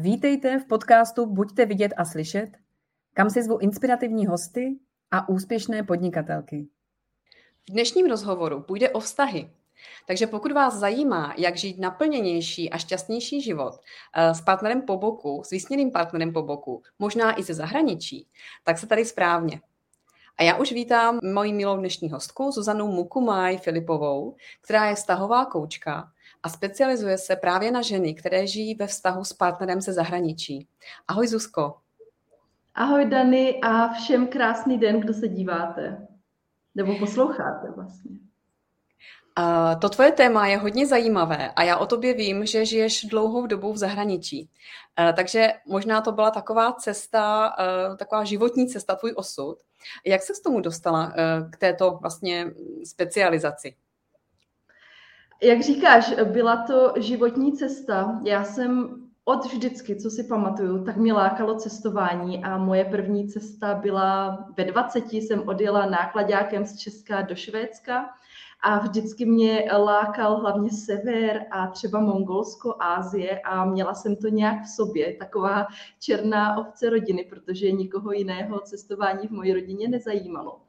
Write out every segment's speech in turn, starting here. Vítejte v podcastu Buďte vidět a slyšet, kam si zvu inspirativní hosty a úspěšné podnikatelky. V dnešním rozhovoru půjde o vztahy. Takže pokud vás zajímá, jak žít naplněnější a šťastnější život s partnerem po boku, s vysněným partnerem po boku, možná i ze zahraničí, tak se tady správně. A já už vítám moji milou dnešní hostku Zuzanu Mukumayi Filipovou, která je vztahová koučka a specializuje se právě na ženy, které žijí ve vztahu s partnerem ze zahraničí. Ahoj Zuzko. Ahoj Dani a všem krásný den, kdo se díváte. Nebo posloucháte vlastně. To tvoje téma je hodně zajímavé a já o tobě vím, že žiješ dlouhou dobu v zahraničí. Takže možná to byla taková cesta, taková životní cesta, tvůj osud. Jak ses k tomu dostala, k této vlastně specializaci? Jak říkáš, byla to životní cesta. Já jsem od vždycky, co si pamatuju, tak mě lákalo cestování a moje první cesta byla ve 20. jsem odjela nákladákem z Česka do Švédska a vždycky mě lákal hlavně sever a třeba Mongolsko, Asie a měla jsem to nějak v sobě, taková černá ovce rodiny, protože nikoho jiného cestování v mojí rodině nezajímalo.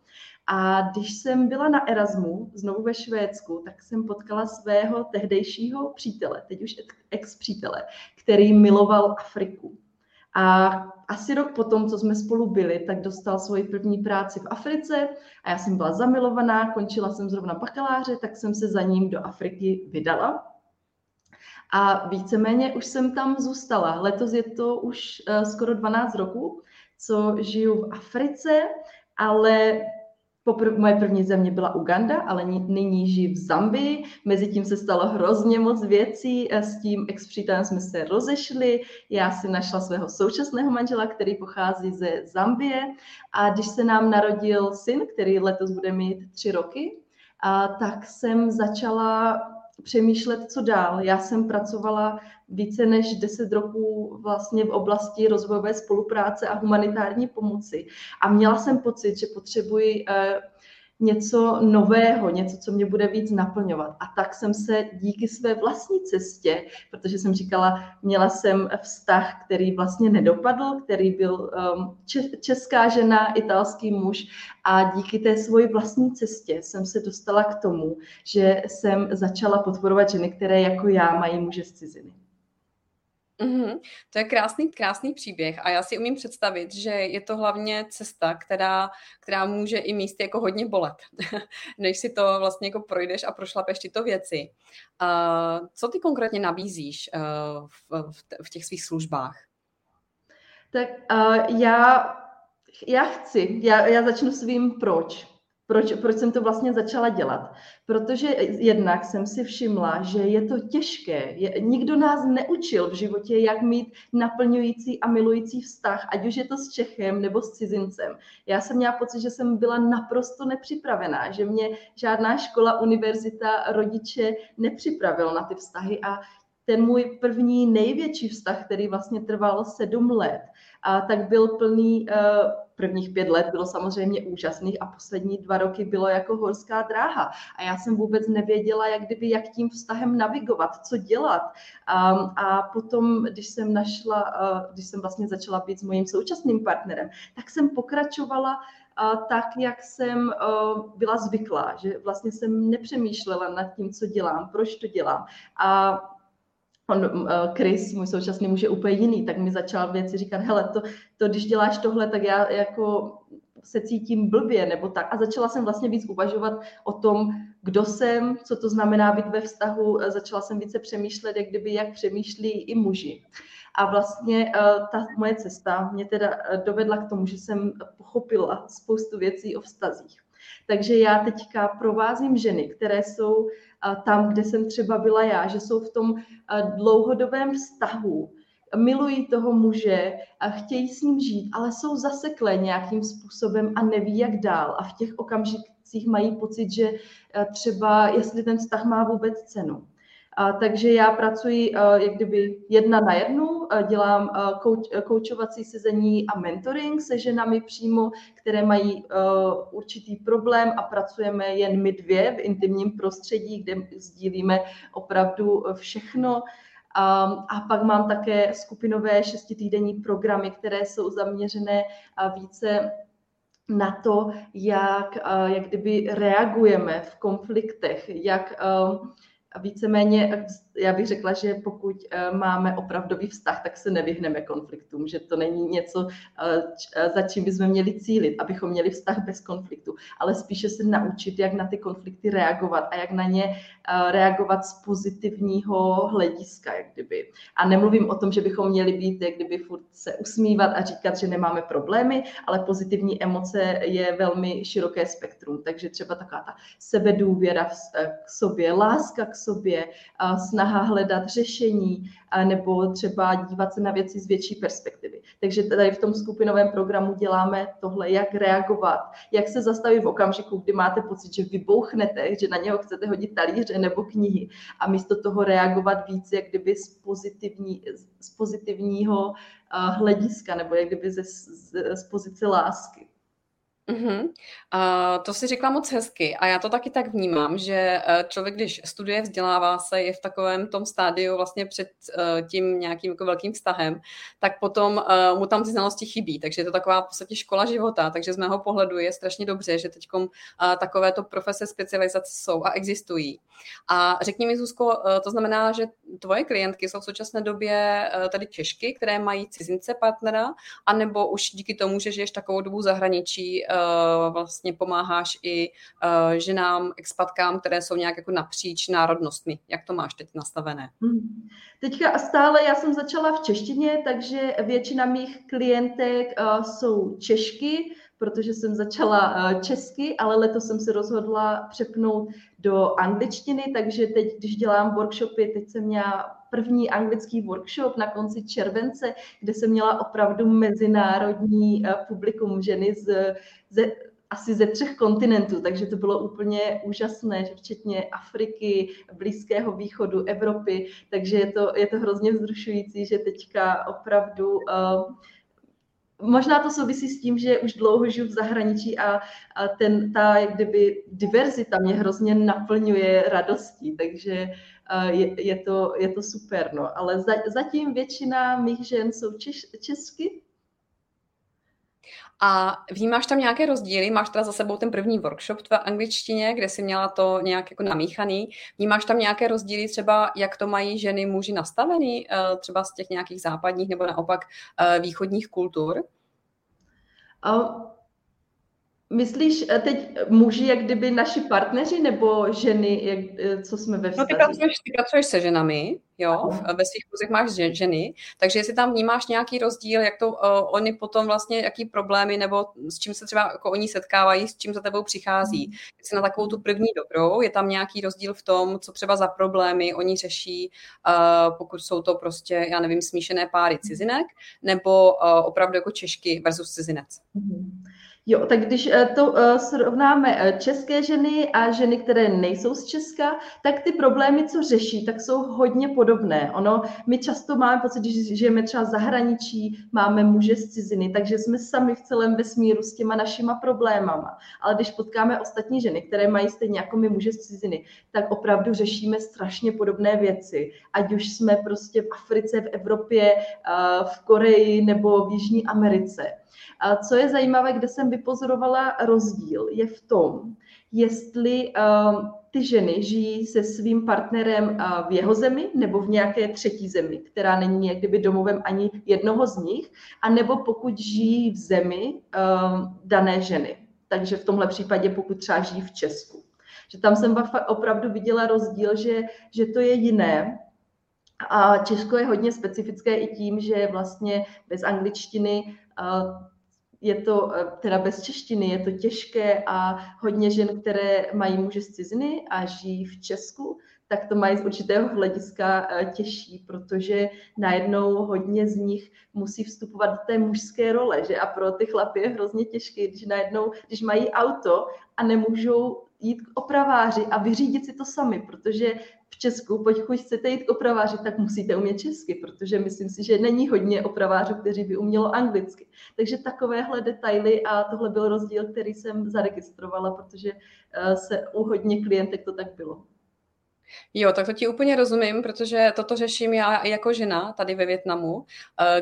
A když jsem byla na Erasmu, znovu ve Švédsku, tak jsem potkala svého tehdejšího přítele, teď už ex-přítele, který miloval Afriku. A asi rok potom, co jsme spolu byli, tak dostal svoji první práci v Africe a já jsem byla zamilovaná, končila jsem zrovna bakaláře, tak jsem se za ním do Afriky vydala. A víceméně už jsem tam zůstala. Letos je to už skoro 12 roků, co žiju v Africe, ale moje první země byla Uganda, ale nyní žiju v Zambii. Mezitím se stalo hrozně moc věcí. S tím ex-přítelem jsme se rozešli. Já si našla svého současného manžela, který pochází ze Zambie. A když se nám narodil syn, který letos bude mít 3 roky, tak jsem začala přemýšlet, co dál. Já jsem pracovala více než 10 roků vlastně v oblasti rozvojové spolupráce a humanitární pomoci. A měla jsem pocit, že potřebuji něco nového, něco, co mě bude víc naplňovat. A tak jsem se díky své vlastní cestě, protože jsem říkala, měla jsem vztah, který vlastně nedopadl, který byl česká žena, italský muž a díky té svoji vlastní cestě jsem se dostala k tomu, že jsem začala podporovat ženy, které jako já mají muže z ciziny. Mm-hmm. To je krásný příběh a já si umím představit, že je to hlavně cesta, která může i místy jako hodně bolet, než si to vlastně jako projdeš a prošlapeš tyto věci. Co ty konkrétně nabízíš v těch svých službách? Tak já začnu svým proč. Proč jsem to vlastně začala dělat? Protože jednak jsem si všimla, že je to těžké. Nikdo nás neučil v životě, jak mít naplňující a milující vztah, ať už je to s Čechem nebo s cizincem. Já jsem měla pocit, že jsem byla naprosto nepřipravená, že mě žádná škola, univerzita, rodiče nepřipravil na ty vztahy a ten můj první největší vztah, který vlastně trval 7 let, a tak byl plný. Prvních 5 let bylo samozřejmě úžasných a poslední 2 roky bylo jako horská dráha. A já jsem vůbec nevěděla, jak tím vztahem navigovat, co dělat. A potom, když jsem vlastně začala být s mojím současným partnerem, tak jsem pokračovala tak, jak jsem byla zvyklá, že vlastně jsem nepřemýšlela nad tím, co dělám, proč to dělám. A Chris, můj současný muž, je úplně jiný, tak mi začal věci říkat, hele, to když děláš tohle, tak já jako se cítím blbě nebo tak. A začala jsem vlastně víc uvažovat o tom, kdo jsem, co to znamená být ve vztahu, začala jsem více přemýšlet, jak přemýšlí i muži. A vlastně ta moje cesta mě teda dovedla k tomu, že jsem pochopila spoustu věcí o vztazích. Takže já teďka provázím ženy, které jsou tam, kde jsem třeba byla já, že jsou v tom dlouhodobém vztahu, milují toho muže, chtějí s ním žít, ale jsou zaseklé nějakým způsobem a neví, jak dál. A v těch okamžicích mají pocit, že třeba jestli ten vztah má vůbec cenu. Takže já pracuji jedna na jednu, dělám koučovací sezení a mentoring se ženami přímo, které mají určitý problém a pracujeme jen my dvě v intimním prostředí, kde sdílíme opravdu všechno. A pak mám také skupinové 6týdenní programy, které jsou zaměřené více na to, jak kdyby reagujeme v konfliktech, jak víceméně, já bych řekla, že pokud máme opravdový vztah, tak se nevyhneme konfliktům, že to není něco, za čím bychom měli cílit, abychom měli vztah bez konfliktu, ale spíše se naučit, jak na ty konflikty reagovat a jak na ně reagovat z pozitivního hlediska, jak kdyby. A nemluvím o tom, že bychom měli být, jak kdyby furt se usmívat a říkat, že nemáme problémy, ale pozitivní emoce je velmi široké spektrum, takže třeba taková ta sebedůvěra k sobě, láska k sobě, snaha hledat řešení nebo třeba dívat se na věci z větší perspektivy. Takže tady v tom skupinovém programu děláme tohle, jak reagovat, jak se zastavit v okamžiku, kdy máte pocit, že vybouchnete, že na něho chcete hodit talíře nebo knihy a místo toho reagovat víc, jak kdyby z pozitivního hlediska nebo jak kdyby z pozice lásky. To si řekla moc hezky a já to taky tak vnímám, že člověk, když studuje, vzdělává se, je v takovém tom stádiu vlastně před tím nějakým jako velkým vztahem, tak potom mu tam ty znalosti chybí, takže je to taková v podstatě škola života, takže z mého pohledu je strašně dobře, že teďkom takovéto profese specializace jsou a existují. A řekni mi, Zuzko, to znamená, že tvoje klientky jsou v současné době tady Češky, které mají cizince partnera, anebo už díky tomu, že žiješ takovou dobu zahraničí, vlastně pomáháš i ženám, expatkám, které jsou nějak jako napříč národnostmi. Jak to máš teď nastavené? Teďka stále já jsem začala v češtině, takže většina mých klientek jsou Češky, protože jsem začala česky, ale letos jsem se rozhodla přepnout do angličtiny, takže teď, když dělám workshopy, teď jsem měla první anglický workshop na konci července, kde jsem měla opravdu mezinárodní publikum, ženy asi ze 3 kontinentů, takže to bylo úplně úžasné, že včetně Afriky, Blízkého východu, Evropy, takže je to hrozně vzrušující, že teďka opravdu... Možná to souvisí s tím, že už dlouho žiju v zahraničí a ta jak kdyby diverzita mě hrozně naplňuje radostí, takže je to super, no. Ale zatím většina mých žen jsou česky. A vnímáš tam nějaké rozdíly? Máš teda za sebou ten první workshop v angličtině, kde jsi měla to nějak jako namíchaný. Vnímáš tam nějaké rozdíly třeba, jak to mají ženy, muži nastavený třeba z těch nějakých západních nebo naopak východních kultur? Myslíš teď muži, jak kdyby naši partneři, nebo ženy, co jsme ve vztahu? No, ty pracuješ se ženami, jo, ve svých kurzech máš ženy, takže jestli tam vnímáš nějaký rozdíl, jak to oni potom vlastně, jaký problémy, nebo s čím se třeba jako oni setkávají, s čím za tebou přichází. Jestli na takovou tu první dobrou, je tam nějaký rozdíl v tom, co třeba za problémy oni řeší, pokud jsou to prostě, já nevím, smíšené páry cizinek, nebo opravdu jako Češky versus cizinec. Jo, tak když to srovnáme české ženy a ženy, které nejsou z Česka, tak ty problémy, co řeší, tak jsou hodně podobné. My často máme pocit, že žijeme třeba v zahraničí, máme muže z ciziny, takže jsme sami v celém vesmíru s těma našima problémama. Ale když potkáme ostatní ženy, které mají stejně jako my muže z ciziny, tak opravdu řešíme strašně podobné věci. Ať už jsme prostě v Africe, v Evropě, v Koreji nebo v Jižní Americe. A co je zajímavé, kde jsem vypozorovala rozdíl, je v tom, jestli ty ženy žijí se svým partnerem v jeho zemi nebo v nějaké třetí zemi, která není jak kdyby domovem ani jednoho z nich, anebo pokud žijí v zemi dané ženy. Takže v tomhle případě, pokud třeba žijí v Česku. Že tam jsem opravdu viděla rozdíl, že to je jiné. A Česko je hodně specifické i tím, že vlastně bez angličtiny je to, teda bez češtiny, je to těžké a hodně žen, které mají muže z ciziny a žijí v Česku, tak to mají z určitého hlediska těžší, protože najednou hodně z nich musí vstupovat do té mužské role, že? A pro ty chlapy je hrozně těžké, když najednou, když mají auto a nemůžou jít k opraváři a vyřídit si to sami, protože v Česku, pokud chcete jít k opraváři, tak musíte umět česky, protože myslím si, že není hodně opravářů, kteří by umělo anglicky. Takže takovéhle detaily a tohle byl rozdíl, který jsem zaregistrovala, protože se u hodně klientek to tak bylo. Jo, tak to ti úplně rozumím, protože toto řeším já jako žena tady ve Vietnamu,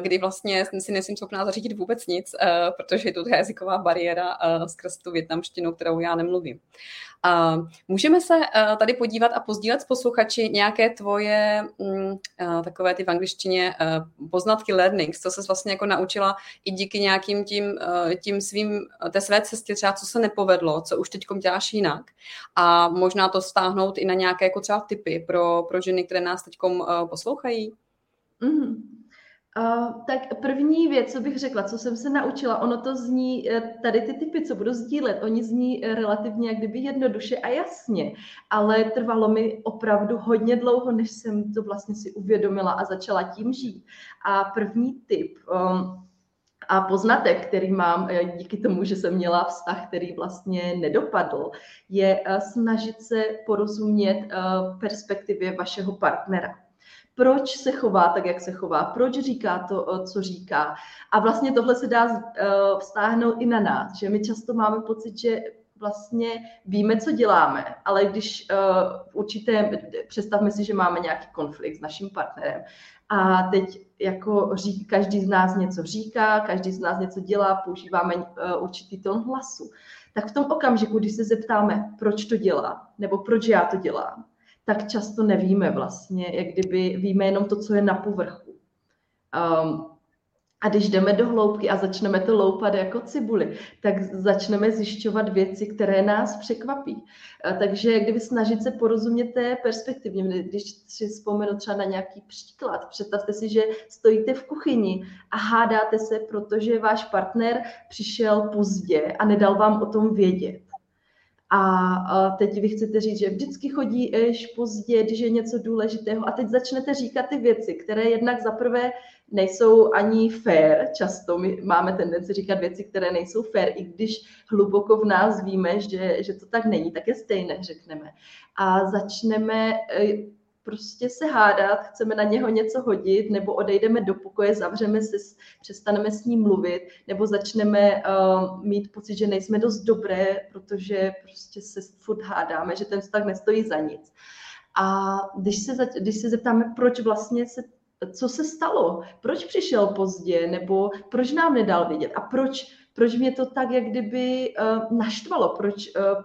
kdy vlastně si nejsem schopná zařídit vůbec nic, protože je tu jazyková bariéra skrz tu vietnamštinu, kterou já nemluvím. Můžeme se tady podívat a pozdílet s posluchači nějaké tvoje takové ty v angličtině poznatky, learnings, co ses vlastně jako naučila i díky nějakým tím svým, té své cestě třeba, co se nepovedlo, co už teďkom děláš jinak a možná to stáhnout i na nějaké jako třeba tipy pro ženy, které nás teďkom poslouchají. Tak první věc, co bych řekla, co jsem se naučila, ono to zní, tady ty tipy, co budu sdílet, oni zní relativně jak kdyby jednoduše a jasně, ale trvalo mi opravdu hodně dlouho, než jsem to vlastně si uvědomila a začala tím žít. A první tip a poznatek, který mám díky tomu, že jsem měla vztah, který vlastně nedopadl, je snažit se porozumět perspektivě vašeho partnera. Proč se chová tak, jak se chová, proč říká to, co říká. A vlastně tohle se dá vztáhnout i na nás, že my často máme pocit, že vlastně víme, co děláme, ale když v určitém, představme si, že máme nějaký konflikt s naším partnerem a teď jako každý z nás něco říká, každý z nás něco dělá, používáme určitý tón hlasu, tak v tom okamžiku, když se zeptáme, proč to dělá, nebo proč já to dělám, tak často nevíme vlastně, jak kdyby víme jenom to, co je na povrchu. A když jdeme do hloubky a začneme to loupat jako cibuli, tak začneme zjišťovat věci, které nás překvapí. Takže jak kdyby snažit se porozumět té perspektivně. Když si vzpomenu třeba na nějaký příklad, představte si, že stojíte v kuchyni a hádáte se, protože váš partner přišel pozdě a nedal vám o tom vědět. A teď vy chcete říct, že vždycky chodíš pozdě, když je něco důležitého a teď začnete říkat ty věci, které jednak zaprvé nejsou ani fair, často my máme tendenci říkat věci, které nejsou fair, i když hluboko v nás víme, že to tak není, tak je stejné, řekneme. A začneme prostě se hádat, chceme na něho něco hodit, nebo odejdeme do pokoje, zavřeme se, přestaneme s ním mluvit, nebo začneme mít pocit, že nejsme dost dobré, protože prostě se furt hádáme, že ten vztah nestojí za nic. A když se zeptáme, proč vlastně co se stalo, proč přišel pozdě, nebo proč nám nedal vědět a proč mě to tak, jak kdyby naštvalo,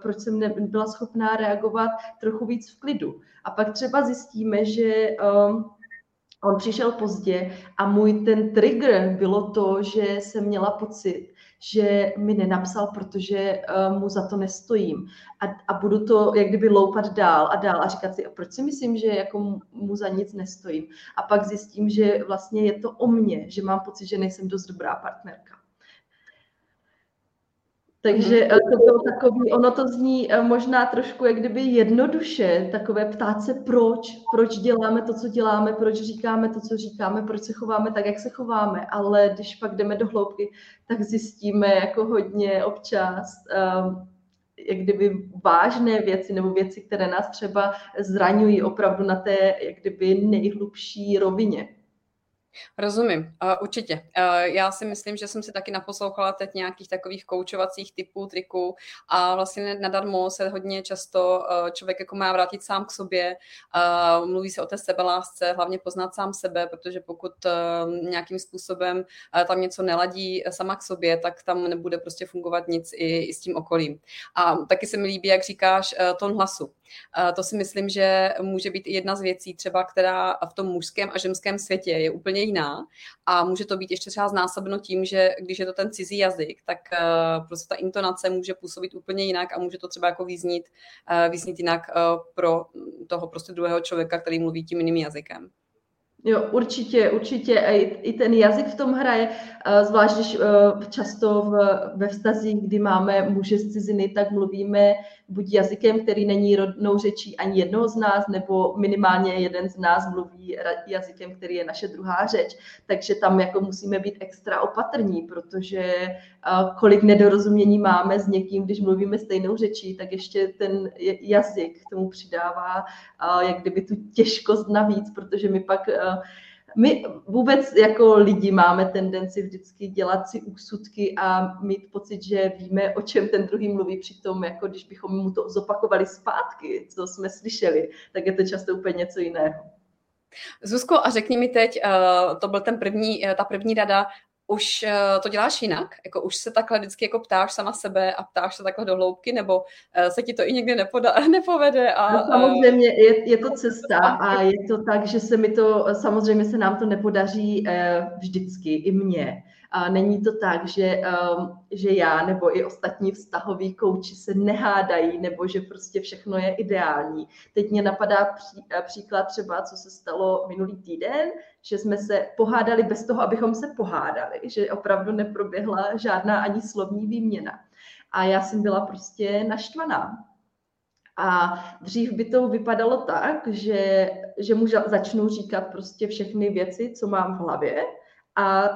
proč jsem nebyla schopná reagovat trochu víc v klidu. A pak třeba zjistíme, že on přišel pozdě a můj ten trigger bylo to, že jsem měla pocit, že mi nenapsal, protože mu za to nestojím. A budu to jak kdyby loupat dál a dál a říkat si, a proč si myslím, že jako mu za nic nestojím. A pak zjistím, že vlastně je to o mně, že mám pocit, že nejsem dost dobrá partnerka. Takže ono to zní možná trošku jak kdyby jednoduše, takové ptát se proč děláme to, co děláme, proč říkáme to, co říkáme, proč se chováme tak, jak se chováme, ale když pak jdeme do hloubky, tak zjistíme jako hodně občas jak kdyby vážné věci nebo věci, které nás třeba zraňují opravdu na té jak kdyby nejhlubší rovině. Rozumím, určitě. Já si myslím, že jsem si taky naposlouchala teď nějakých takových koučovacích typů, triků a vlastně nadarmo se hodně často člověk jako má vrátit sám k sobě, mluví se o té sebelásce, hlavně poznat sám sebe, protože pokud nějakým způsobem tam něco neladí sama k sobě, tak tam nebude prostě fungovat nic i s tím okolím. A taky se mi líbí, jak říkáš, tón hlasu. To si myslím, že může být i jedna z věcí třeba, která v tom mužském a ženském světě je úplně jiná a může to být ještě třeba znásobeno tím, že když je to ten cizí jazyk, tak prostě ta intonace může působit úplně jinak a může to třeba jako vyznít jinak pro toho prostě druhého člověka, který mluví tím jiným jazykem. Jo, určitě. A i ten jazyk v tom hraje, zvlášť když často ve vztazích, kdy máme muže z ciziny, tak mluvíme buď jazykem, který není rodnou řečí ani jednoho z nás, nebo minimálně jeden z nás mluví jazykem, který je naše druhá řeč. Takže tam jako musíme být extra opatrní, protože kolik nedorozumění máme s někým, když mluvíme stejnou řečí, tak ještě ten jazyk k tomu přidává jak kdyby tu těžkost navíc, protože my pak My vůbec jako lidi máme tendenci vždycky dělat si úsudky a mít pocit, že víme, o čem ten druhý mluví, přitom, jako když bychom mu to zopakovali zpátky, co jsme slyšeli, tak je to často úplně něco jiného. Zuzko, a řekni mi teď, to byl ta první rada, už to děláš jinak? Jako už se takhle vždycky jako ptáš sama sebe a ptáš se takhle do hloubky, nebo se ti to i někdy nepovede? No, samozřejmě je to cesta a je to tak, že samozřejmě se nám to nepodaří vždycky, i mně. A není to tak, že já nebo i ostatní vztahoví kouči se nehádají, nebo že prostě všechno je ideální. Teď mě napadá příklad třeba, co se stalo minulý týden, že jsme se pohádali bez toho, abychom se pohádali, že opravdu neproběhla žádná ani slovní výměna. A já jsem byla prostě naštvaná. A dřív by to vypadalo tak, že mu začnu říkat prostě všechny věci, co mám v hlavě, a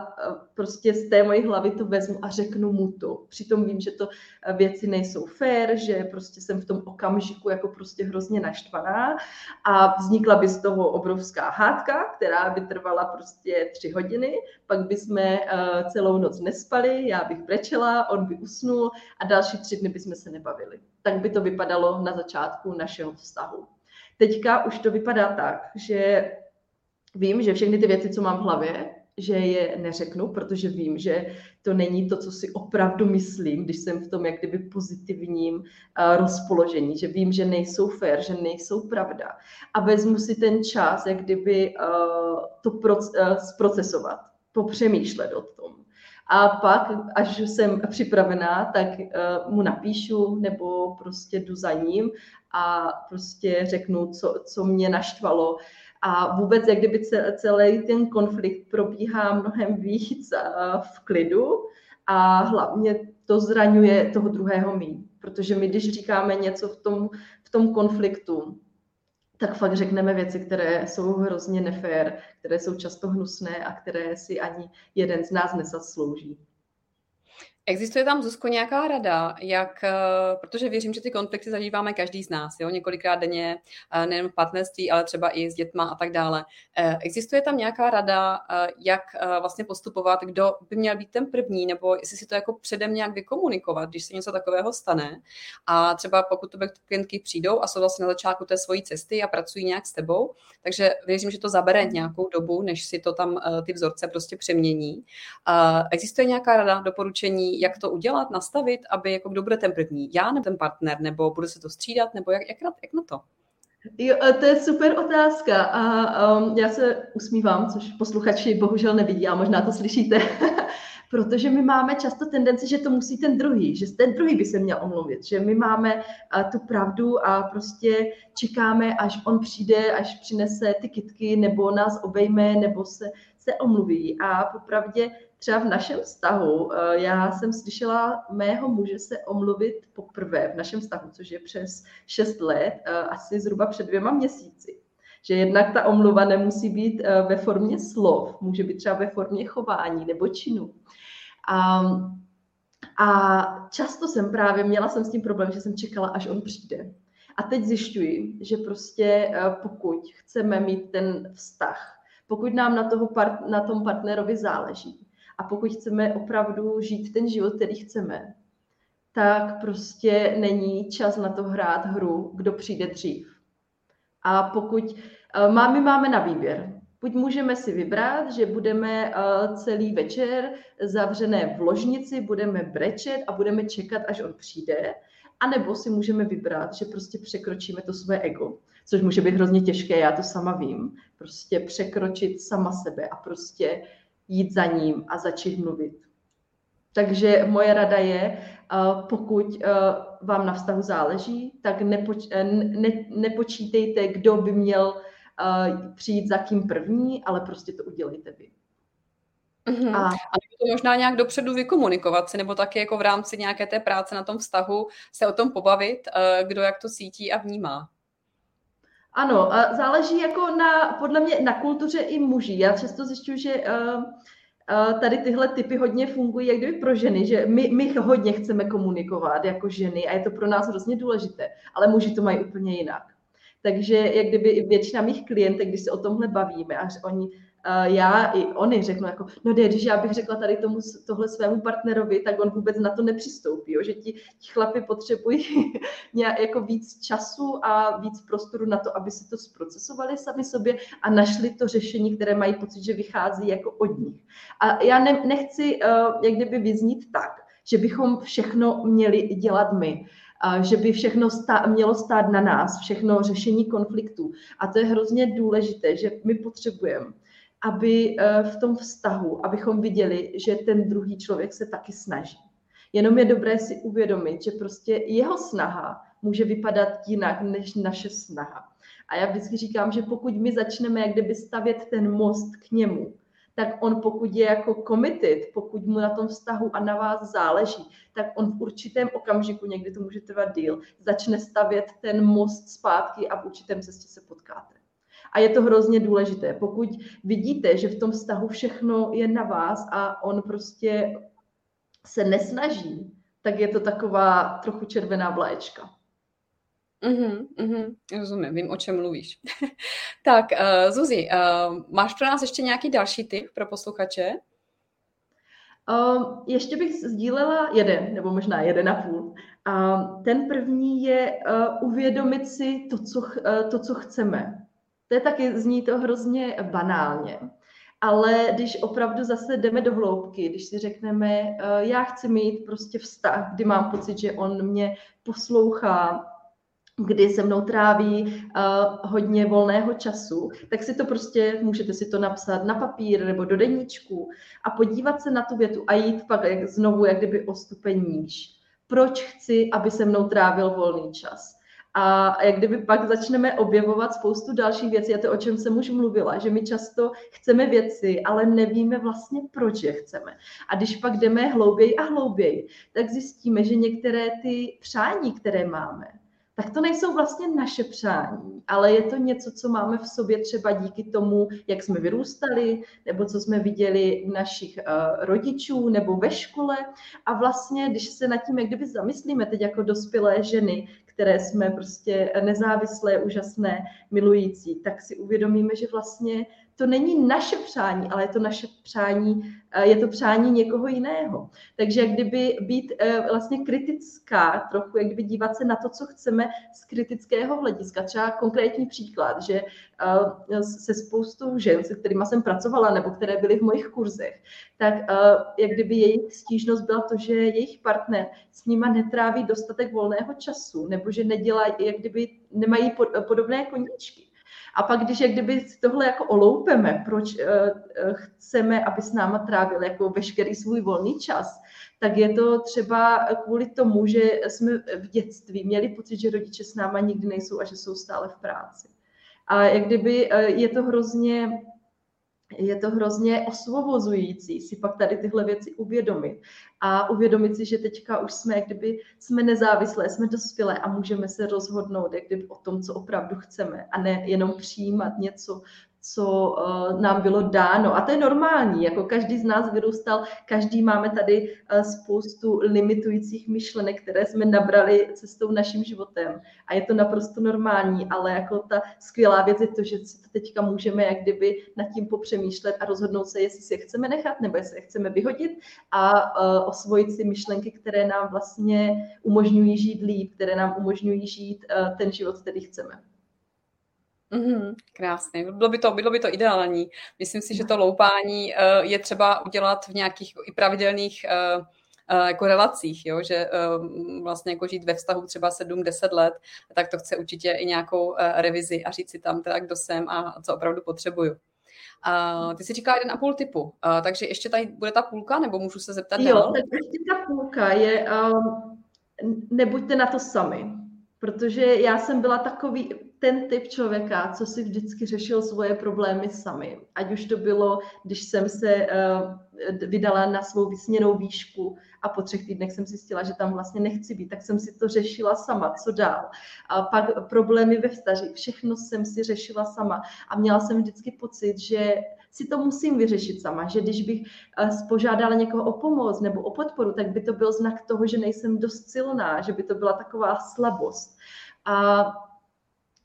prostě z té mojí hlavy to vezmu a řeknu mu to. Přitom vím, že to věci nejsou fér, že prostě jsem v tom okamžiku jako prostě hrozně naštvaná a vznikla by z toho obrovská hádka, která by trvala prostě 3 hodiny, pak by jsme celou noc nespali, já bych brečela, on by usnul a další 3 dny by jsme se nebavili. Tak by to vypadalo na začátku našeho vztahu. Teďka už to vypadá tak, že vím, že všechny ty věci, co mám v hlavě, že je neřeknu, protože vím, že to není to, co si opravdu myslím, když jsem v tom jak kdyby pozitivním rozpoložení, že vím, že nejsou fér, že nejsou pravda. A vezmu si ten čas, jak kdyby zprocesovat, popřemýšlet o tom. A pak, až jsem připravená, tak mu napíšu nebo prostě jdu za ním a prostě řeknu, co mě naštvalo. A vůbec, jak kdyby celý ten konflikt probíhá mnohem víc v klidu a hlavně to zraňuje toho druhého míň. Protože my, když říkáme něco v tom konfliktu, tak fakt řekneme věci, které jsou hrozně nefér, které jsou často hnusné a které si ani jeden z nás nezaslouží. Existuje tam, Zuzko, nějaká rada, jak, protože věřím, že ty konflikty zažíváme každý z nás, jo? Několikrát denně, nejen v partnerství, ale třeba i s dětma a tak dále. Existuje tam nějaká rada, jak vlastně postupovat, kdo by měl být ten první, nebo jestli si to jako předem nějak vykomunikovat, když se něco takového stane. A třeba pokud to klientky přijdou a jsou vlastně na začátku té svojí cesty a pracují nějak s tebou, takže věřím, že to zabere nějakou dobu, než si to tam ty vzorce prostě přemění. Existuje nějaká rada, doporučení, jak to udělat, nastavit, aby jako kdo bude ten první, já nebo ten partner, nebo bude se to střídat, nebo jak na to? Jo, to je super otázka a já se usmívám, což posluchači bohužel nevidí a možná to slyšíte, protože my máme často tendenci, že to musí ten druhý, že ten druhý by se měl omluvit, že my máme tu pravdu a prostě čekáme, až on přijde, až přinese ty kytky, nebo nás obejme, nebo se omluví. A popravdě třeba v našem vztahu, já jsem slyšela mého muže se omluvit poprvé v našem vztahu, což je přes 6 let, asi zhruba před 2 měsíci. Že jednak ta omluva nemusí být ve formě slov, může být třeba ve formě chování nebo činu. A často jsem právě měla s tím problém, že jsem čekala, až on přijde. A teď zjišťuji, že prostě pokud chceme mít ten vztah, pokud nám na tom partnerovi záleží a pokud chceme opravdu žít ten život, který chceme, tak prostě není čas na to hrát hru, kdo přijde dřív. A pokud máme na výběr, buď můžeme si vybrat, že budeme celý večer zavřené v ložnici, budeme brečet a budeme čekat, až on přijde, anebo si můžeme vybrat, že prostě překročíme to své ego, což může být hrozně těžké, já to sama vím. Prostě překročit sama sebe a prostě jít za ním a začít mluvit. Takže moje rada je, pokud vám na vztahu záleží, tak nepočítejte, kdo by měl přijít za kým první, ale prostě to udělejte vy. Mm-hmm. A to možná nějak dopředu vykomunikovat si, nebo taky jako v rámci nějaké té práce na tom vztahu se o tom pobavit, kdo jak to cítí a vnímá. Ano, a záleží jako podle mě na kultuře i muží. Já často zjišťuji, že tady tyhle typy hodně fungují jak kdyby pro ženy, že my hodně chceme komunikovat jako ženy a je to pro nás hrozně důležité, ale muži to mají úplně jinak. Takže jak kdyby většina mých klientek, když se o tomhle bavíme, a oni já i oni řeknou jako, no ne, když já bych řekla tady tomu, tohle svému partnerovi, tak on vůbec na to nepřistoupí, jo? Že ti chlapi potřebují nějak jako víc času a víc prostoru na to, aby si to zprocesovali sami sobě a našli to řešení, které mají pocit, že vychází jako od nich. A já nechci jak kdyby vyznít tak, že bychom všechno měli dělat my, že by všechno mělo stát na nás, všechno řešení konfliktů. A to je hrozně důležité, že my potřebujeme, aby v tom vztahu, abychom viděli, že ten druhý člověk se taky snaží. Jenom je dobré si uvědomit, že prostě jeho snaha může vypadat jinak než naše snaha. A já vždycky říkám, že pokud my začneme jak kdyby stavět ten most k němu, tak on pokud je jako committed, pokud mu na tom vztahu a na vás záleží, tak on v určitém okamžiku, někdy to může trvat díl, začne stavět ten most zpátky a v určitém cestě se potkáte. A je to hrozně důležité. Pokud vidíte, že v tom vztahu všechno je na vás a on prostě se nesnaží, tak je to taková trochu červená vlaječka. Rozumím, vím, o čem mluvíš. Tak, Zuzi, máš pro nás ještě nějaký další tip pro posluchače? Ještě bych sdílela jeden, nebo možná 1,5. Ten první je uvědomit si to, co chceme. To je taky, zní to hrozně banálně, ale když opravdu zase jdeme do hloubky, když si řekneme, já chci mít prostě vztah, kdy mám pocit, že on mě poslouchá, kdy se mnou tráví hodně volného času, tak si to prostě, můžete si to napsat na papír nebo do deníčku a podívat se na tu větu a jít pak znovu jak kdyby o stupeň níž. Proč chci, aby se mnou trávil volný čas? A jak kdyby pak začneme objevovat spoustu dalších věcí, a to, o čem jsem už mluvila, že my často chceme věci, ale nevíme vlastně, proč je chceme. A když pak jdeme hlouběji a hlouběji, tak zjistíme, že některé ty přání, které máme, tak to nejsou vlastně naše přání, ale je to něco, co máme v sobě třeba díky tomu, jak jsme vyrůstali, nebo co jsme viděli u našich rodičů, nebo ve škole. A vlastně, když se nad tím jak kdyby zamyslíme teď jako dospělé ženy, které jsme prostě nezávislé, úžasné, milující, tak si uvědomíme, že vlastně to není naše přání, ale je to přání někoho jiného. Takže jak kdyby být vlastně kritická, trochu jak kdyby dívat se na to, co chceme z kritického hlediska. Třeba konkrétní příklad, že se spoustou žen, se kterýma jsem pracovala nebo které byly v mojich kurzech, tak jak kdyby jejich stížnost byla to, že jejich partner s nima netráví dostatek volného času nebo že nedělají, jak kdyby nemají podobné koníčky. A pak, když jak kdyby tohle jako oloupeme, proč chceme, aby s náma trávil jako veškerý svůj volný čas, tak je to třeba kvůli tomu, že jsme v dětství měli pocit, že rodiče s náma nikdy nejsou a že jsou stále v práci. A jak kdyby je to hrozně osvobozující si pak tady tyhle věci uvědomit. A uvědomit si, že teďka už jsme, jak kdyby jsme nezávislé, jsme dospělé a můžeme se rozhodnout jak kdyby o tom, co opravdu chceme a ne jenom přijímat něco, co nám bylo dáno. A to je normální, jako každý z nás vyrůstal, každý máme tady spoustu limitujících myšlenek, které jsme nabrali cestou naším životem. A je to naprosto normální, ale jako ta skvělá věc je to, že si to teďka můžeme jak kdyby nad tím popřemýšlet a rozhodnout se, jestli si je chceme nechat nebo jestli je chceme vyhodit a osvojit si myšlenky, které nám vlastně umožňují žít líp, které nám umožňují žít ten život, který chceme. Krásně. Bylo by to ideální. Myslím si, že to loupání je třeba udělat v nějakých i pravidelných jako relacích, jo? Že vlastně jako žít ve vztahu třeba 7-10 let, tak to chce určitě i nějakou revizi a říct si tam teda, kdo jsem a co opravdu potřebuju. Ty jsi říkala 1,5 typu, takže ještě tady bude ta půlka, nebo můžu se zeptat? Jo, tak ještě ta půlka je nebuďte na to sami, protože já jsem byla takový ten typ člověka, co si vždycky řešil svoje problémy sami. Ať už to bylo, když jsem se vydala na svou vysněnou výšku a po 3 týdnech jsem zjistila, že tam vlastně nechci být, tak jsem si to řešila sama, co dál. A pak problémy ve vztahu, všechno jsem si řešila sama a měla jsem vždycky pocit, že si to musím vyřešit sama, že když bych požádala někoho o pomoc nebo o podporu, tak by to byl znak toho, že nejsem dost silná, že by to byla taková slabost. A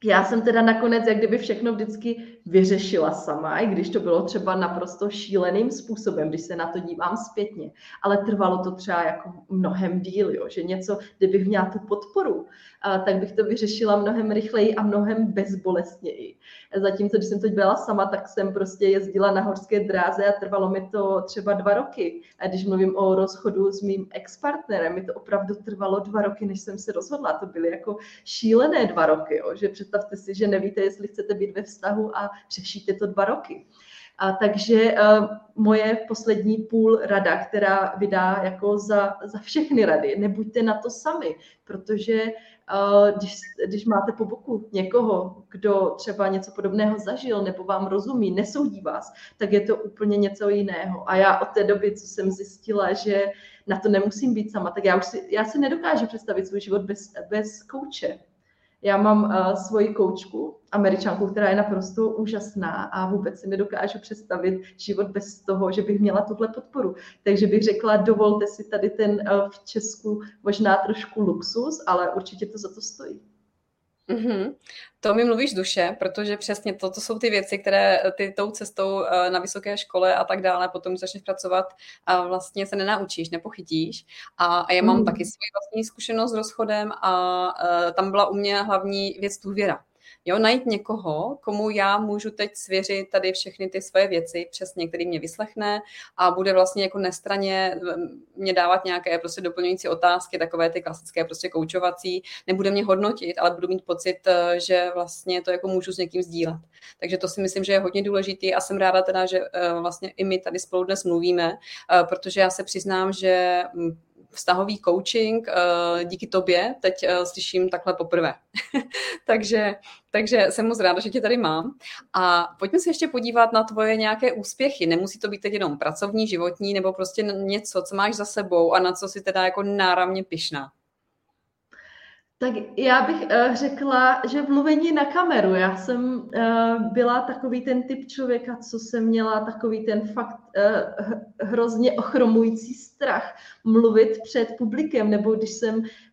Já jsem teda nakonec jak kdyby všechno vždycky vyřešila sama, i když to bylo třeba naprosto šíleným způsobem, když se na to dívám zpětně. Ale trvalo to třeba jako mnohem díl, jo? Že něco, kdybych měla tu podporu, tak bych to vyřešila mnohem rychleji a mnohem bezbolestněji. Zatímco, když jsem to dělala sama, tak jsem prostě jezdila na horské dráze a trvalo mi to třeba 2 roky. A když mluvím o rozchodu s mým ex-partnerem, mi to opravdu trvalo 2 roky, než jsem se rozhodla. To byly jako šílené 2 roky, jo? Že představte si, že nevíte, jestli chcete být ve vztahu a řešíte to 2 roky. A takže moje poslední půl rada, která vydá jako za všechny rady, nebuďte na to sami, protože když máte po boku někoho, kdo třeba něco podobného zažil nebo vám rozumí, nesoudí vás, tak je to úplně něco jiného. A já od té doby, co jsem zjistila, že na to nemusím být sama, tak já si nedokážu představit svůj život bez kouče. Já mám svoji koučku, Američanku, která je naprosto úžasná a vůbec si nedokážu představit život bez toho, že bych měla tuhle podporu. Takže bych řekla, dovolte si tady ten v Česku možná trošku luxus, ale určitě to za to stojí. Mm-hmm. To mi mluvíš duše, protože přesně to jsou ty věci, které ty tou cestou na vysoké škole a tak dále potom začneš pracovat a vlastně se nenaučíš, nepochytíš. A já mám taky svoji vlastní zkušenost s rozchodem a tam byla u mě hlavní věc důvěra. Jo, najít někoho, komu já můžu teď svěřit tady všechny ty svoje věci, přesně, který mě vyslechne a bude vlastně jako nestranně mě dávat nějaké prostě doplňující otázky, takové ty klasické prostě koučovací, nebude mě hodnotit, ale budu mít pocit, že vlastně to jako můžu s někým sdílet. Takže to si myslím, že je hodně důležitý a jsem ráda teda, že vlastně i my tady spolu dnes mluvíme, protože já se přiznám, že vztahový coaching díky tobě teď slyším takhle poprvé. takže jsem moc ráda, že tě tady mám. A pojďme se ještě podívat na tvoje nějaké úspěchy. Nemusí to být teď jenom pracovní, životní, nebo prostě něco, co máš za sebou a na co si teda jako náramně pyšná. Tak já bych řekla, že mluvení na kameru. Já jsem byla takový ten typ člověka, co jsem měla takový ten fakt hrozně ochromující strach mluvit před publikem, nebo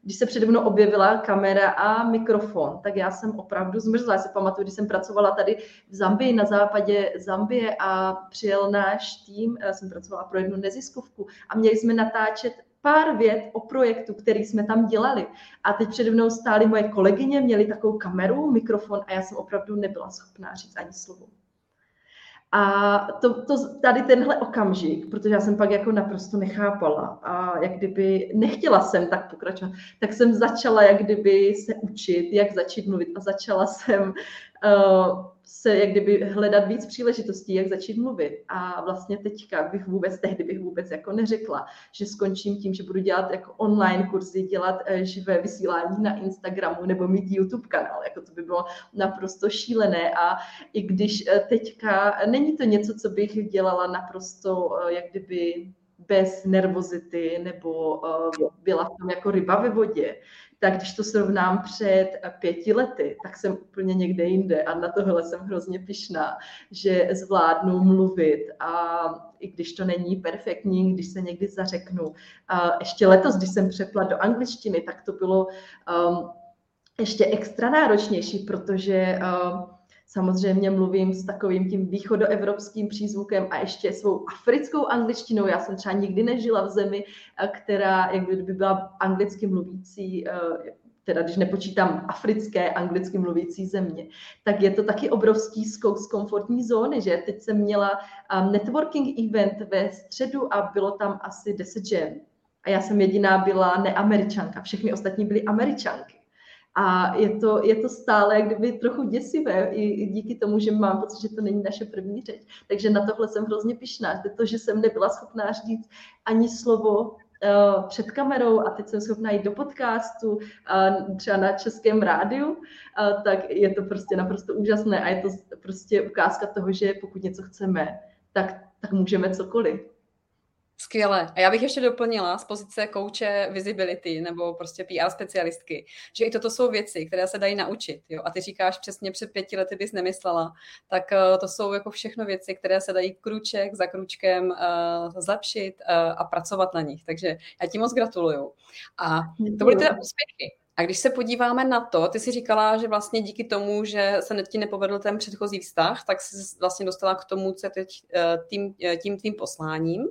když se přede mnou objevila kamera a mikrofon, tak já jsem opravdu zmrzla. Já si pamatuju, když jsem pracovala tady v Zambii, na západě Zambie a přijel náš tým, já jsem pracovala pro jednu neziskovku a měli jsme natáčet pár vět o projektu, který jsme tam dělali. A teď přede mnou stály moje kolegyně, měly takovou kameru, mikrofon a já jsem opravdu nebyla schopná říct ani slovo. A tady tenhle okamžik, protože já jsem pak jako naprosto nechápala a jak kdyby nechtěla jsem tak pokračovat, tak jsem začala jak kdyby se učit, jak začít mluvit a začala jsem se jak kdyby hledat víc příležitostí, jak začít mluvit. A vlastně tehdy bych vůbec jako neřekla, že skončím tím, že budu dělat jako online kurzy, dělat živé vysílání na Instagramu nebo mít YouTube kanál. Jako to by bylo naprosto šílené a i když teďka není to něco, co bych dělala naprosto jak kdyby bez nervozity nebo byla tam jako ryba ve vodě, tak když to srovnám před 5 lety, tak jsem úplně někde jinde a na tohle jsem hrozně pyšná, že zvládnu mluvit a i když to není perfektní, když se někdy zařeknu. A ještě letos, když jsem přepla do angličtiny, tak to bylo ještě extra náročnější, protože samozřejmě mluvím s takovým tím východoevropským přízvukem a ještě svou africkou angličtinou. Já jsem třeba nikdy nežila v zemi, která jak by byla anglicky mluvící, teda když nepočítám africké anglicky mluvící země, tak je to taky obrovský skok z komfortní zóny, že teď jsem měla networking event ve středu a bylo tam asi 10 žen. A já jsem jediná byla neameričanka, všechny ostatní byly Američanky. A je to stále kdyby trochu děsivé i díky tomu, že mám pocit, že to není naše první řeč. Takže na tohle jsem hrozně pyšná. To, že jsem nebyla schopná říct ani slovo před kamerou a teď jsem schopná jít do podcastu, třeba na Českém rádiu, tak je to prostě naprosto úžasné a je to prostě ukázka toho, že pokud něco chceme, tak můžeme cokoliv. Skvěle. A já bych ještě doplnila z pozice kouče visibility nebo prostě PR specialistky, že i toto jsou věci, které se dají naučit. Jo? A ty říkáš přesně, před 5 lety bys nemyslela, tak to jsou jako všechno věci, které se dají kruček za kručkem zlepšit a pracovat na nich. Takže já ti moc gratuluju. A to byly teda úspěchy. A když se podíváme na to, ty jsi říkala, že vlastně díky tomu, že se ti nepovedl ten předchozí vztah, tak jsi vlastně dostala k tomu, co je teď tím tvým posláním.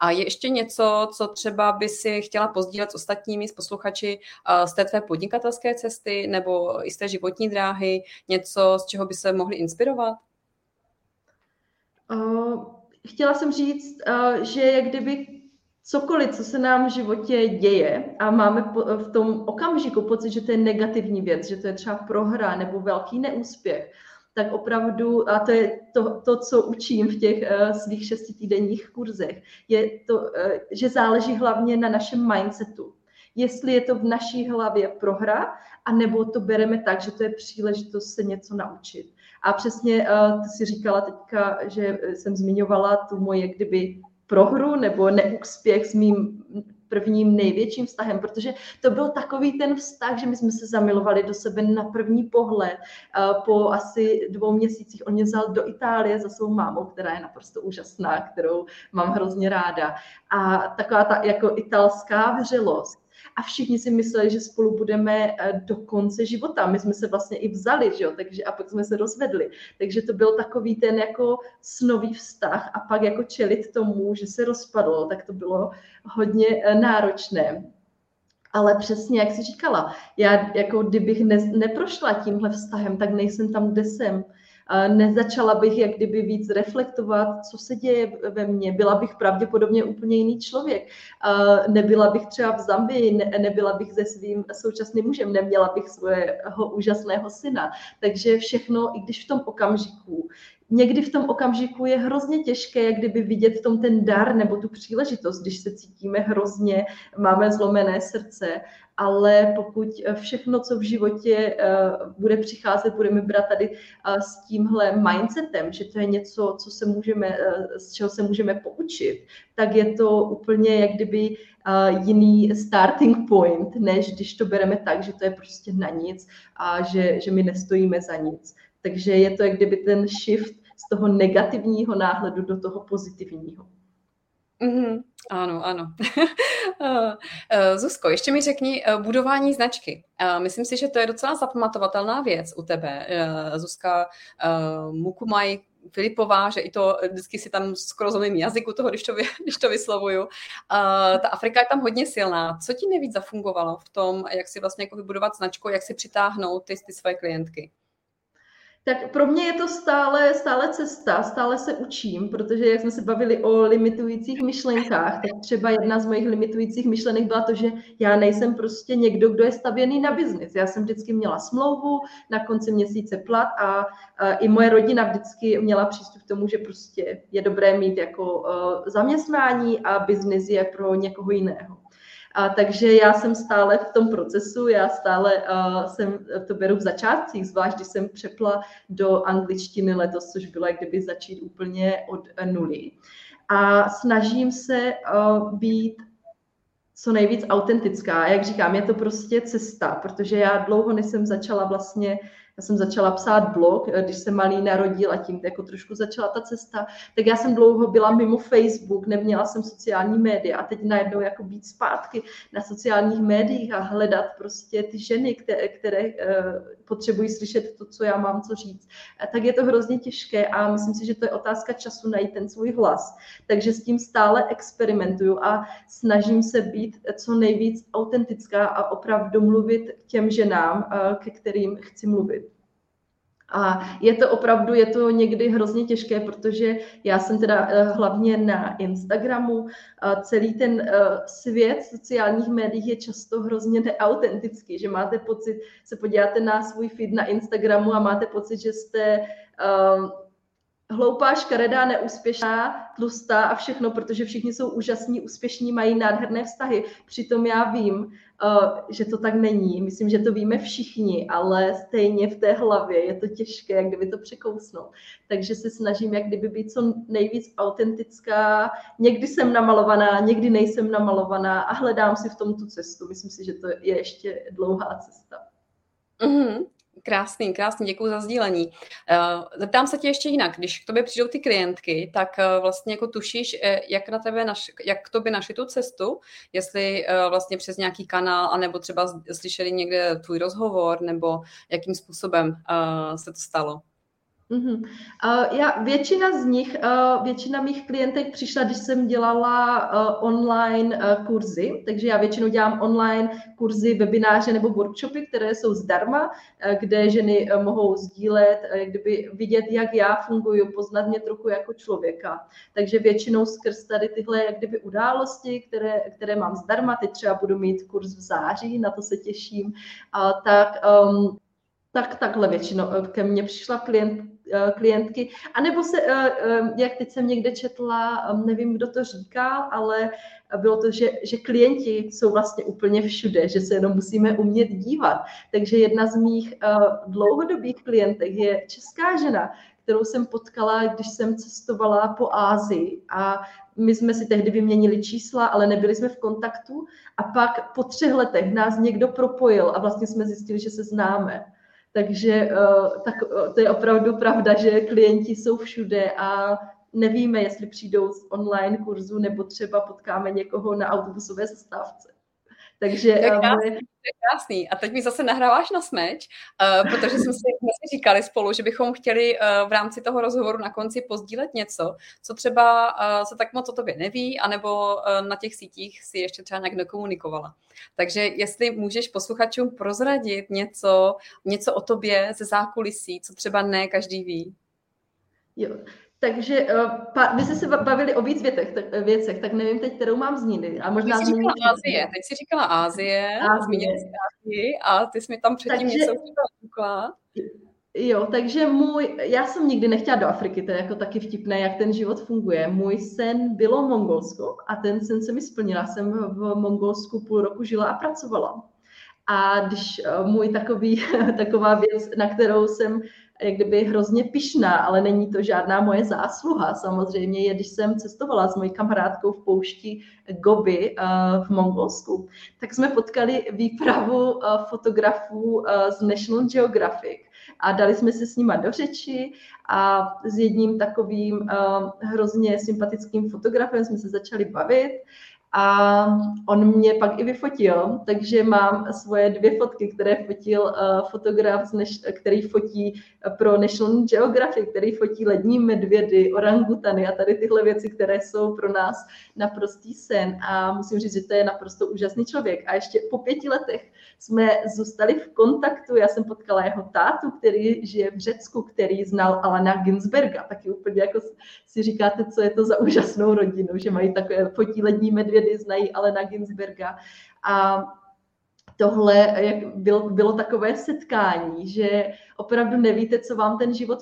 A je ještě něco, co třeba by si chtěla pozdílet s ostatními, s posluchači z té tvé podnikatelské cesty nebo i z té životní dráhy, něco, z čeho by se mohli inspirovat? Chtěla jsem říct, že jak kdyby cokoliv, co se nám v životě děje a máme v tom okamžiku pocit, že to je negativní věc, že to je třeba prohra nebo velký neúspěch, tak opravdu, a to je to co učím v těch svých 6týdenních kurzech, je to, že záleží hlavně na našem mindsetu. Jestli je to v naší hlavě prohra, anebo to bereme tak, že to je příležitost se něco naučit. A přesně ty si říkala teďka, že jsem zmiňovala tu moje kdyby prohru nebo neúspěch s mým prvním největším vztahem, protože to byl takový ten vztah, že my jsme se zamilovali do sebe na první pohled. Po asi 2 měsících on mě vzal do Itálie za svou mámou, která je naprosto úžasná, kterou mám hrozně ráda. A taková ta jako italská vřelost. A všichni si mysleli, že spolu budeme do konce života. My jsme se vlastně i vzali, že jo? Takže, a pak jsme se rozvedli. Takže to byl takový ten jako snový vztah a pak jako čelit tomu, že se rozpadlo, tak to bylo hodně náročné. Ale přesně, jak jsi říkala, já jako kdybych neprošla tímhle vztahem, tak nejsem tam, kde jsem. Nezačala bych jak kdyby víc reflektovat, co se děje ve mně. Byla bych pravděpodobně úplně jiný člověk. Nebyla bych třeba v Zambii, nebyla bych se svým současným mužem, neměla bych svého úžasného syna. Takže všechno, i když v tom okamžiku, někdy v tom okamžiku je hrozně těžké, jak kdyby vidět v tom ten dar nebo tu příležitost, když se cítíme hrozně, máme zlomené srdce, ale pokud všechno, co v životě bude přicházet, budeme brát tady s tímhle mindsetem, že to je něco, co se můžeme, z čeho se můžeme poučit, tak je to úplně jak kdyby jiný starting point, než když to bereme tak, že to je prostě na nic a že my nestojíme za nic. Takže je to jak kdyby ten shift z toho negativního náhledu do toho pozitivního. Mm-hmm. Ano, ano. Zuzko, ještě mi řekni budování značky. Myslím si, že to je docela zapamatovatelná věc u tebe. Zuzka Mukumayi Filipová, že i to vždycky si tam skoro rozumím jazyku toho, když to vyslovuju. Ta Afrika je tam hodně silná. Co ti nejvíc zafungovalo v tom, jak si vlastně jako vybudovat značku, jak si přitáhnout ty své klientky? Tak pro mě je to stále cesta, stále se učím, protože jak jsme se bavili o limitujících myšlenkách, tak třeba jedna z mojich limitujících myšlenek byla to, že já nejsem prostě někdo, kdo je stavěný na biznis. Já jsem vždycky měla smlouvu, na konci měsíce plat a i moje rodina vždycky měla přístup k tomu, že prostě je dobré mít jako zaměstnání a biznis je pro někoho jiného. A takže já jsem stále v tom procesu, já stále jsem to beru v začátcích, zvlášť když jsem přepla do angličtiny letos, což bylo jak kdyby začít úplně od nuly. A snažím se být co nejvíc autentická. Jak říkám, je to prostě cesta, protože já dlouho nejsem začala vlastně. Já jsem začala psát blog, když se malý narodil a tím jako trošku začala ta cesta, tak já jsem dlouho byla mimo Facebook, neměla jsem sociální média a teď najednou jako být zpátky na sociálních médiích a hledat prostě ty ženy, které potřebují slyšet to, co já mám co říct. Tak je to hrozně těžké a myslím si, že to je otázka času najít ten svůj hlas. Takže s tím stále experimentuju a snažím se být co nejvíc autentická a opravdu mluvit k těm ženám, ke kterým chci mluvit. A je to někdy hrozně těžké, protože já jsem teda hlavně na Instagramu. Celý ten svět sociálních médií je často hrozně neautentický, že máte pocit, se podíváte na svůj feed na Instagramu a máte pocit, že jste hloupá, škaredá, neúspěšná, tlustá a všechno, protože všichni jsou úžasní, úspěšní, mají nádherné vztahy. Přitom já vím, že to tak není. Myslím, že to víme všichni, ale stejně v té hlavě je to těžké, jak kdyby to překousnout. Takže se snažím jak kdyby být co nejvíc autentická. Někdy jsem namalovaná, někdy nejsem namalovaná a hledám si v tom tu cestu. Myslím si, že to je ještě dlouhá cesta. Mhm. Krásný, krásný, děkuji za sdílení. Zeptám se tě ještě jinak, když k tobě přijdou ty klientky, tak vlastně jako tušíš, jak k tobě našli tu cestu, jestli vlastně přes nějaký kanál, anebo třeba slyšeli někde tvůj rozhovor, nebo jakým způsobem se to stalo? Mm-hmm. Většina mých klientek přišla, když jsem dělala online kurzy, takže já většinou dělám online kurzy, webináře nebo workshopy, které jsou zdarma, kde ženy mohou sdílet, kdyby vidět, jak já funguji, poznat mě trochu jako člověka. Takže většinou skrz tady tyhle události, které mám zdarma, teď třeba budu mít kurz v září, na to se těším, tak takhle většinou ke mně přišla klientky. A nebo se, jak teď jsem někde četla, nevím, kdo to říkal, ale bylo to, že klienti jsou vlastně úplně všude, že se jenom musíme umět dívat. Takže jedna z mých dlouhodobých klientek je česká žena, kterou jsem potkala, když jsem cestovala po Asii. A my jsme si tehdy vyměnili čísla, ale nebyli jsme v kontaktu. A pak po 3 letech nás někdo propojil a vlastně jsme zjistili, že se známe. Takže to je opravdu pravda, že klienti jsou všude a nevíme, jestli přijdou z online kurzu nebo třeba potkáme někoho na autobusové zastávce. Takže krásný. A teď mi zase nahráváš na smeč, protože jsme si říkali spolu, že bychom chtěli v rámci toho rozhovoru na konci pozdílet něco, co třeba se tak moc o tobě neví, anebo na těch sítích si ještě třeba nějak nekomunikovala. Takže jestli můžeš posluchačům prozradit něco o tobě ze zákulisí, co třeba ne každý ví. Jo. Takže my jsme se bavili o víc věcech, tak nevím teď, kterou mám zmínit. A možná teď jsi říkala Ázie, zmínila jsi Ázii a ty jsi mi tam předtím něco říkala. Jo, takže já jsem nikdy nechtěla do Afriky, to je jako taky vtipné, jak ten život funguje. Můj sen bylo Mongolsko a ten sen se mi splnila. Jsem v Mongolsku 0,5 roku žila a pracovala. A když můj taková věc, na kterou jsem hrozně pyšná, ale není to žádná moje zásluha samozřejmě, je, když jsem cestovala s mojí kamarádkou v poušti Gobi v Mongolsku, tak jsme potkali výpravu fotografů z National Geographic a dali jsme se s nima do řeči a s jedním takovým hrozně sympatickým fotografem jsme se začali bavit. A on mě pak i vyfotil, takže mám svoje 2 fotky, které fotil fotograf, který fotí pro National Geographic, který fotí lední medvědy, orangutany a tady tyhle věci, které jsou pro nás naprostý sen. A musím říct, že to je naprosto úžasný člověk. A ještě po 5 letech jsme zůstali v kontaktu. Já jsem potkala jeho tátu, který žije v Řecku, který znal Alana Ginsberga. Taky úplně jako si říkáte, co je to za úžasnou rodinu, že mají takové fotí lední medvědy, znají Alana Ginsberga. A tohle bylo takové setkání, že opravdu nevíte, co vám ten život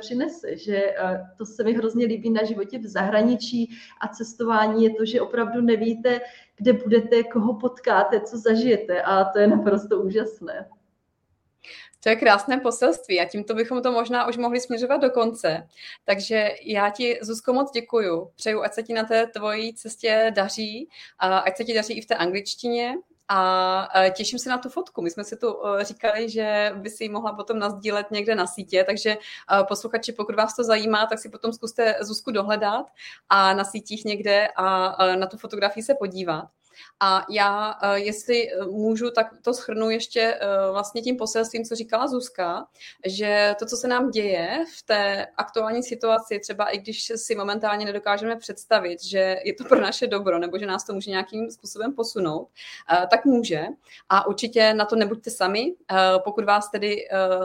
přinese, že to se mi hrozně líbí na životě v zahraničí a cestování je to, že opravdu nevíte, kde budete, koho potkáte, co zažijete a to je naprosto úžasné. To je krásné poselství a tímto bychom to možná už mohli směřovat do konce. Takže já ti, Zuzko, moc děkuju. Přeju, ať se ti na té tvojí cestě daří, ať se ti daří i v té angličtině a těším se na tu fotku. My jsme si tu říkali, že by si ji mohla potom nasdílet někde na sítě, takže posluchači, pokud vás to zajímá, tak si potom zkuste Zuzku dohledat a na sítích někde a na tu fotografii se podívat. A já, jestli můžu, tak to shrnu ještě vlastně tím poselstvím, co říkala Zuzka, že to, co se nám děje v té aktuální situaci, třeba i když si momentálně nedokážeme představit, že je to pro naše dobro, nebo že nás to může nějakým způsobem posunout, tak může. A určitě na to nebuďte sami, pokud vás tedy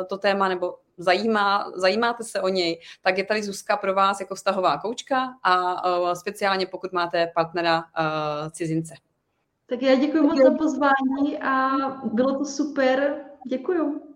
to téma nebo zajímáte se o něj, tak je tady Zuzka pro vás jako vztahová koučka a speciálně pokud máte partnera cizince. Tak já děkuji moc za pozvání a bylo to super. Děkuji.